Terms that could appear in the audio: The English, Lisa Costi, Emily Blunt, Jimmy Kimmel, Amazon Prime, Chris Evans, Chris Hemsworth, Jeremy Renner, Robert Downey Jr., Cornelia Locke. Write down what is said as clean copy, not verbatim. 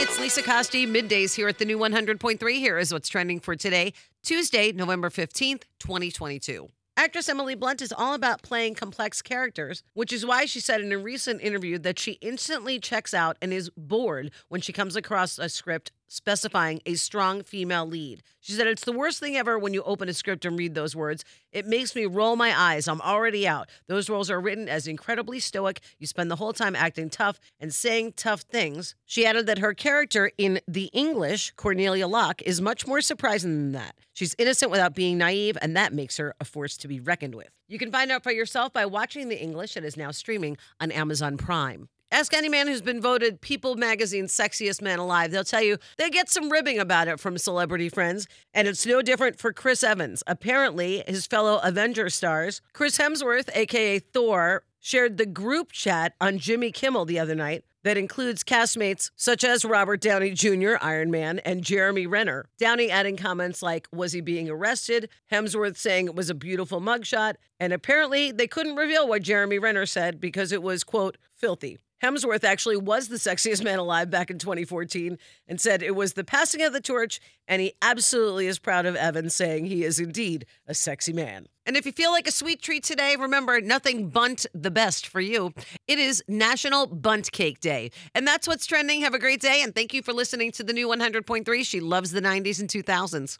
it's Lisa Costi, middays here at the new 100.3. Here is what's trending for today, Tuesday, November 15th, 2022. Actress Emily Blunt is all about playing complex characters, which is why she said in a recent interview that she instantly checks out and is bored when she comes across a script specifying a strong female lead. She said, "It's the worst thing ever when you open a script and read those words. It makes me roll my eyes. I'm already out. Those roles are written as incredibly stoic. You spend the whole time acting tough and saying tough things." She added that her character in The English, Cornelia Locke, is much more surprising than that. She's innocent without being naive, and that makes her a force to be reckoned with. You can find out for yourself by watching The English. It is now streaming on Amazon Prime. Ask any man who's been voted People Magazine's sexiest man alive. They'll tell you they get some ribbing about it from celebrity friends. And it's no different for Chris Evans. Apparently, his fellow Avengers stars, Chris Hemsworth, a.k.a. Thor, shared the group chat on Jimmy Kimmel the other night that includes castmates such as Robert Downey Jr., Iron Man, and Jeremy Renner. Downey adding comments like, was he being arrested? Hemsworth saying it was a beautiful mugshot. And apparently, they couldn't reveal what Jeremy Renner said because it was, quote, filthy. Hemsworth actually was the sexiest man alive back in 2014 and said it was the passing of the torch, and he absolutely is proud of Evans, saying he is indeed a sexy man. And if you feel like a sweet treat today, remember, nothing bunt the best for you. It is National Bunt Cake Day. And that's what's trending. Have a great day, and thank you for listening to the new 100.3. She loves the 90s and 2000s.